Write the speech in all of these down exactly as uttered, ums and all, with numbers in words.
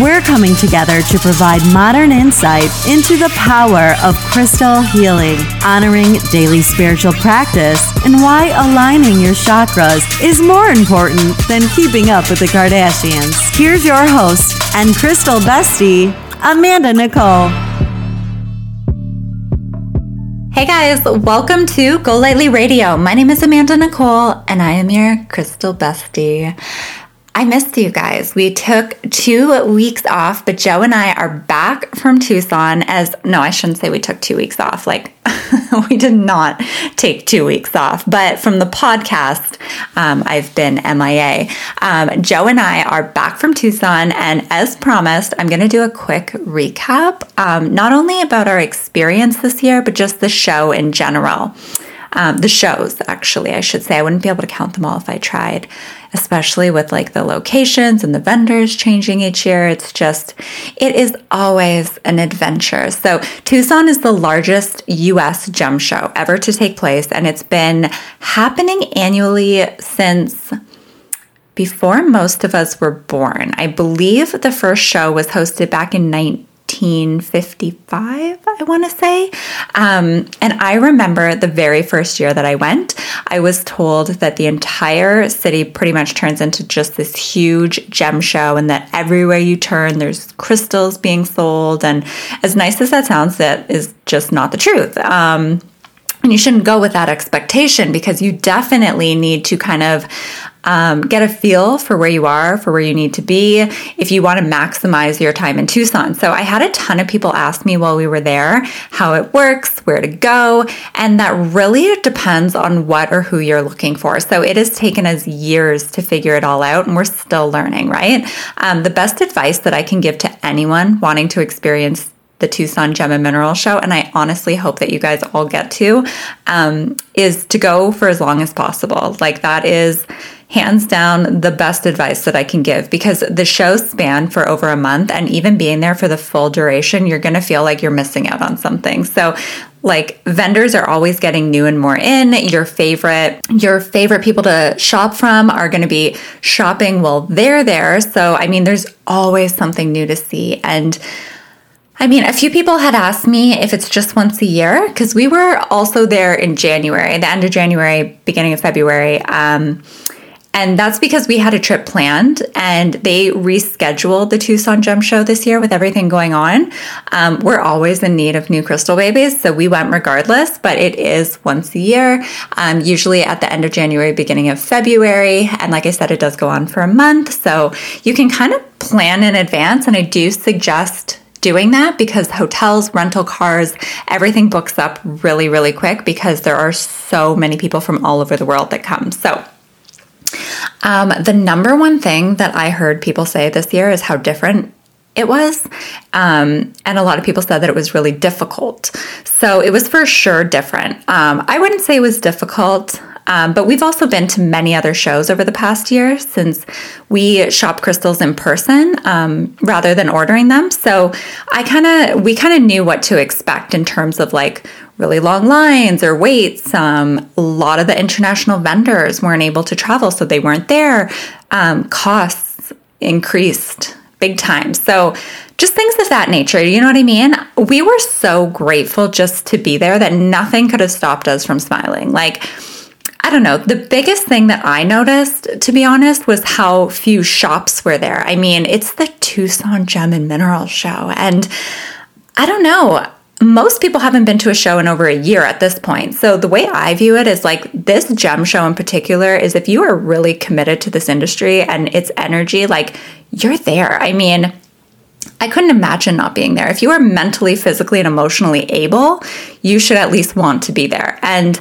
We're coming together to provide modern insight into the power of crystal healing, honoring daily spiritual practice, and why aligning your chakras is more important than keeping up with the Kardashians. Here's your host and crystal bestie, Amanda Nicole. Hey guys, welcome to Go Lightly Radio. My name is Amanda Nicole, and I am your crystal bestie. I missed you guys. We took two weeks off, but Joe and I are back from Tucson as, no, I shouldn't say we took two weeks off. Like, we did not take two weeks off. But from the podcast, um, I've been M I A. Um, Joe and I are back from Tucson, and as promised, I'm going to do a quick recap, um, not only about our experience this year, but just the show in general. Um, the shows, actually, I should say. I wouldn't be able to count them all if I tried, especially with like the locations and the vendors changing each year. It's just, it is always an adventure. So Tucson is the largest U S gem show ever to take place, and it's been happening annually since before most of us were born. I believe the first show was hosted back in nineteen fifty-five, I want to say. Um, and I remember the very first year that I went, I was told that the entire city pretty much turns into just this huge gem show, and that everywhere you turn, there's crystals being sold. And as nice as that sounds, that is just not the truth. Um, and you shouldn't go with that expectation, because you definitely need to kind of Um, get a feel for where you are, for where you need to be, if you want to maximize your time in Tucson. So I had a ton of people ask me while we were there how it works, where to go, and that really depends on what or who you're looking for. So it has taken us years to figure it all out, and we're still learning, right? Um, the best advice that I can give to anyone wanting to experience the Tucson Gem and Mineral Show, and I honestly hope that you guys all get to, um, is to go for as long as possible. Like, that is hands down the best advice that I can give, because the shows span for over a month, and even being there for the full duration, you're going to feel like you're missing out on something. So like, vendors are always getting new and more in. Your favorite, your favorite people to shop from are going to be shopping while they're there. So, I mean, there's always something new to see. And I mean, a few people had asked me if it's just once a year, because we were also there in January, the end of January, beginning of February. Um, and that's because we had a trip planned, and they rescheduled the Tucson Gem Show this year with everything going on. Um, we're always in need of new crystal babies, so we went regardless, but it is once a year, um, usually at the end of January, beginning of February. And like I said, it does go on for a month, so you can kind of plan in advance, and I do suggest doing that, because hotels, rental cars, everything books up really, really quick, because there are so many people from all over the world that come. So um, the number one thing that I heard people say this year is how different it was. Um, and a lot of people said that it was really difficult. So it was for sure different. Um, I wouldn't say it was difficult. Um, but we've also been to many other shows over the past year, since we shop crystals in person um, rather than ordering them. So I kind of, we kind of knew what to expect in terms of like really long lines or waits. Um, a lot of the international vendors weren't able to travel, so they weren't there. Um, costs increased big time. So just things of that nature. You know what I mean? We were so grateful just to be there that nothing could have stopped us from smiling. Like, I don't know. The biggest thing that I noticed, to be honest, was how few shops were there. I mean, it's the Tucson Gem and Mineral Show, and I don't know. Most people haven't been to a show in over a year at this point. So the way I view it is like, this gem show in particular is, if you are really committed to this industry and its energy, like, you're there. I mean, I couldn't imagine not being there. If you are mentally, physically, and emotionally able, you should at least want to be there. And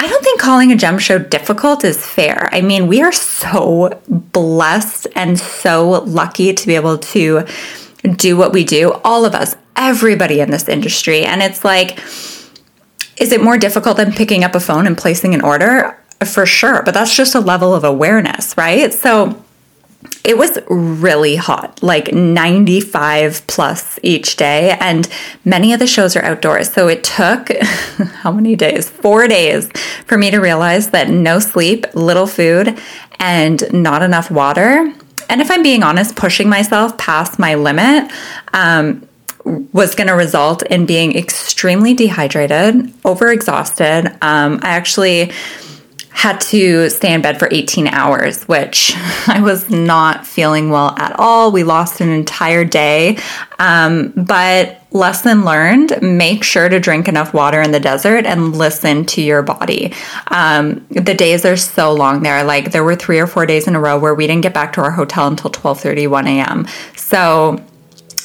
I don't think calling a gem show difficult is fair. I mean, we are so blessed and so lucky to be able to do what we do, all of us, everybody in this industry. And it's like, is it more difficult than picking up a phone and placing an order? For sure. But that's just a level of awareness, right? So it was really hot, like ninety-five plus each day. And many of the shows are outdoors. So it took how many days? Four days for me to realize that no sleep, little food, and not enough water, and if I'm being honest, pushing myself past my limit um, was going to result in being extremely dehydrated, overexhausted. Um, I actually had to stay in bed for eighteen hours, which I was not feeling well at all. We lost an entire day. Um, but lesson learned, make sure to drink enough water in the desert and listen to your body. Um, the days are so long there. Like there were three or four days in a row where we didn't get back to our hotel until twelve thirty, one a.m. So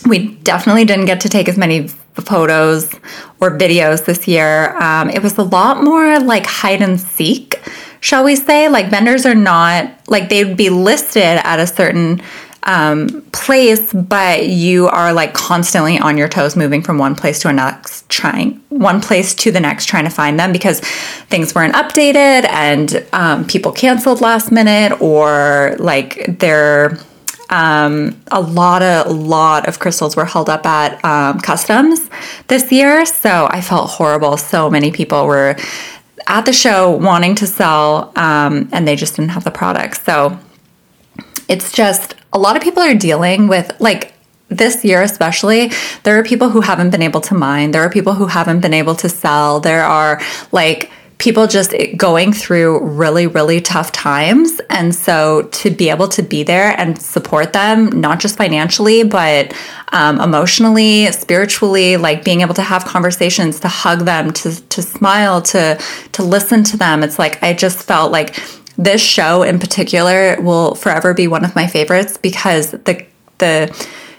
we definitely didn't get to take as many photos or videos this year. Um, it was a lot more like hide and seek, shall we say. Like vendors are not, like they'd be listed at a certain um, place, but you are like constantly on your toes, moving from one place to another, trying one place to the next, trying to find them because things weren't updated and um, people canceled last minute, or like they're Um, a lot of, a lot of crystals were held up at um, customs this year. So I felt horrible. So many people were at the show wanting to sell um, and they just didn't have the products. So it's just a lot of people are dealing with, like this year especially, there are people who haven't been able to mine. There are people who haven't been able to sell. There are like people just going through really, really tough times. And so to be able to be there and support them, not just financially, but um, emotionally, spiritually, like being able to have conversations, to hug them, to to smile, to to listen to them. It's like, I just felt like this show in particular will forever be one of my favorites because the the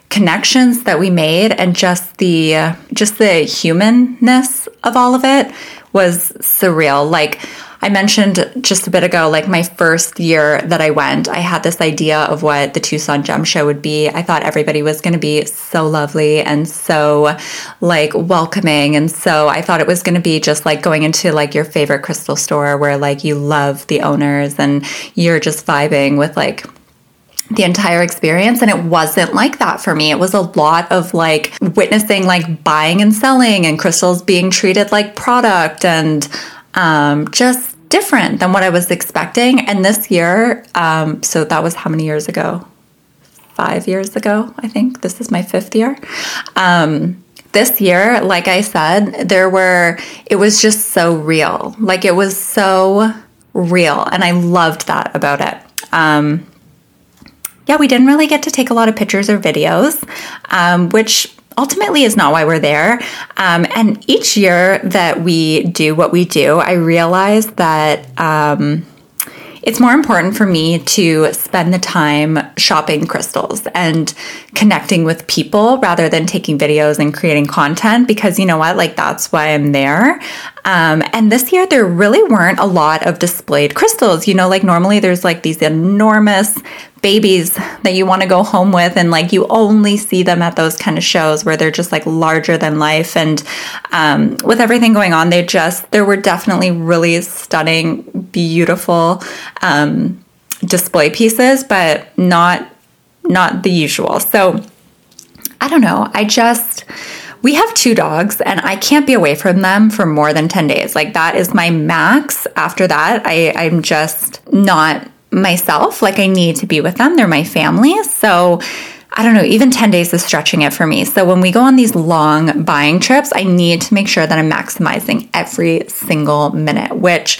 connections that we made and just the just the humanness of all of it was surreal. Like I mentioned just a bit ago, like my first year that I went, I had this idea of what the Tucson Gem Show would be. I thought everybody was going to be so lovely and so like welcoming. And so I thought it was going to be just like going into like your favorite crystal store where like you love the owners and you're just vibing with like the entire experience. And it wasn't like that for me. It was a lot of like witnessing like buying and selling and crystals being treated like product and um, just different than what I was expecting. And this year, um, so that was how many years ago? Five years ago, I think. This is my fifth year. Um, this year, like I said, there were, it was just so real. Like it was so real. And I loved that about it. Um, Yeah, we didn't really get to take a lot of pictures or videos, um, which ultimately is not why we're there. Um, and each year that we do what we do, I realize that um, it's more important for me to spend the time shopping crystals and connecting with people rather than taking videos and creating content because you know what, like that's why I'm there. Um, and this year there really weren't a lot of displayed crystals. You know, like normally there's like these enormous babies that you want to go home with, and like you only see them at those kind of shows where they're just like larger than life. And um, with everything going on, they just there were definitely really stunning, beautiful um, display pieces, but not not the usual. So I don't know. I just. We have two dogs and I can't be away from them for more than ten days. Like that is my max. After that, I, I'm just not myself. Like I need to be with them. They're my family. So I don't know, even ten days is stretching it for me. So when we go on these long buying trips, I need to make sure that I'm maximizing every single minute, which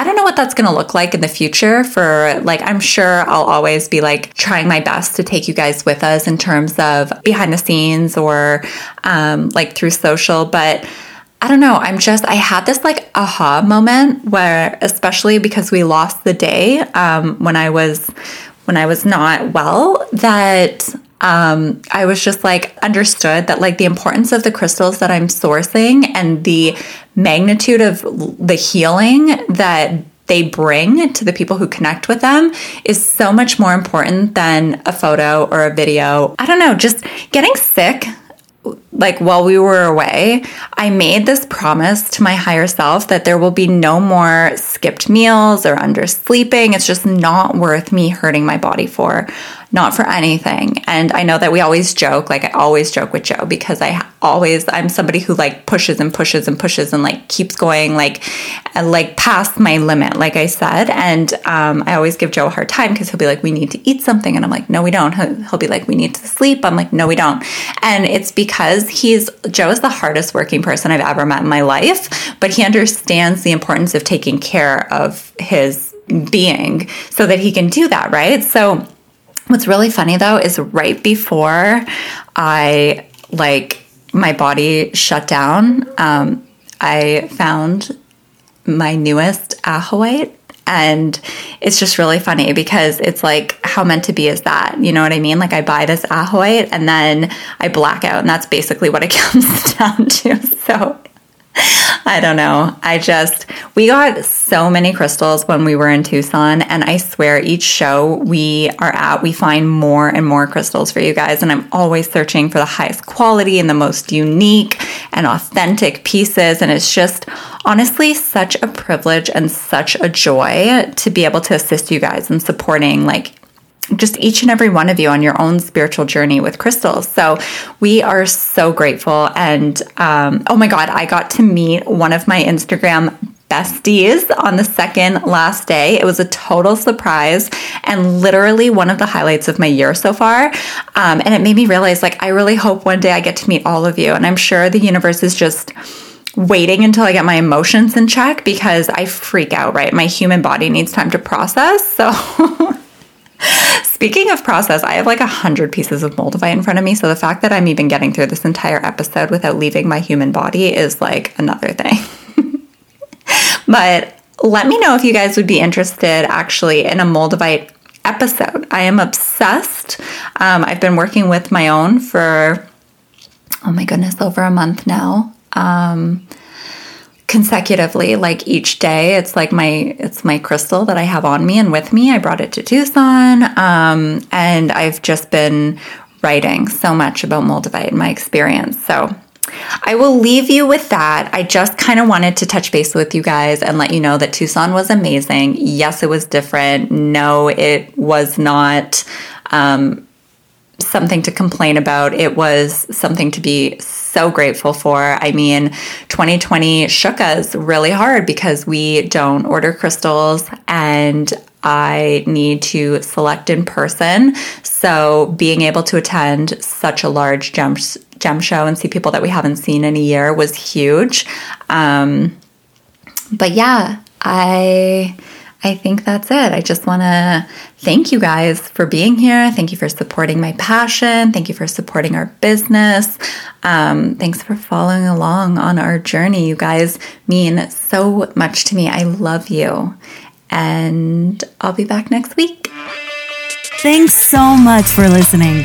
I don't know what that's going to look like in the future for like, I'm sure I'll always be like trying my best to take you guys with us in terms of behind the scenes or um, like through social. But I don't know. I'm just, I had this like aha moment where, especially because we lost the day um, when I was, when I was not well, that um, I was just like understood that like the importance of the crystals that I'm sourcing and the magnitude of the healing that they bring to the people who connect with them is so much more important than a photo or a video. I don't know, just getting sick like while we were away, I made this promise to my higher self that there will be no more skipped meals or undersleeping. It's just not worth me hurting my body for, not for anything. And I know that we always joke, like I always joke with Joe because I always, I'm somebody who like pushes and pushes and pushes and like keeps going like, like past my limit, like I said. And um, I always give Joe a hard time because he'll be like, we need to eat something. And I'm like, no, we don't. He'll, he'll be like, we need to sleep. I'm like, no, we don't. And it's because he's, Joe is the hardest working person I've ever met in my life, but he understands the importance of taking care of his being so that he can do that. Right. So what's really funny though is right before I like my body shut down, um, I found my newest Ahoite, and it's just really funny because it's like how meant to be is that, you know what I mean? Like I buy this Ahoite and then I black out, and that's basically what it comes down to. So I don't know. I just, we got so many crystals when we were in Tucson, and I swear each show we are at, we find more and more crystals for you guys. And I'm always searching for the highest quality and the most unique and authentic pieces. And it's just honestly such a privilege and such a joy to be able to assist you guys in supporting like just each and every one of you on your own spiritual journey with crystals. So we are so grateful. And, um, oh my God, I got to meet one of my Instagram besties on the second last day. It was a total surprise and literally one of the highlights of my year so far. Um, and it made me realize like, I really hope one day I get to meet all of you. And I'm sure the universe is just waiting until I get my emotions in check because I freak out, right? My human body needs time to process. So speaking of process, I have like a hundred pieces of Moldavite in front of me. So the fact that I'm even getting through this entire episode without leaving my human body is like another thing. But let me know if you guys would be interested actually in a Moldavite episode. I am obsessed. Um, I've been working with my own for, oh my goodness, over a month now. Um, consecutively, like each day, it's like my, it's my crystal that I have on me and with me. I brought it to Tucson. Um, and I've just been writing so much about Moldavite and my experience. So I will leave you with that. I just kind of wanted to touch base with you guys and let you know that Tucson was amazing. Yes, it was different. No, it was not, um, something to complain about. It was something to be so grateful for. I mean, twenty twenty shook us really hard because we don't order crystals and I need to select in person. So being able to attend such a large gem, gem show and see people that we haven't seen in a year was huge. Um, but yeah, I... I think that's it. I just want to thank you guys for being here. Thank you for supporting my passion. Thank you for supporting our business. Um, thanks for following along on our journey. You guys mean so much to me. I love you. And I'll be back next week. Thanks so much for listening.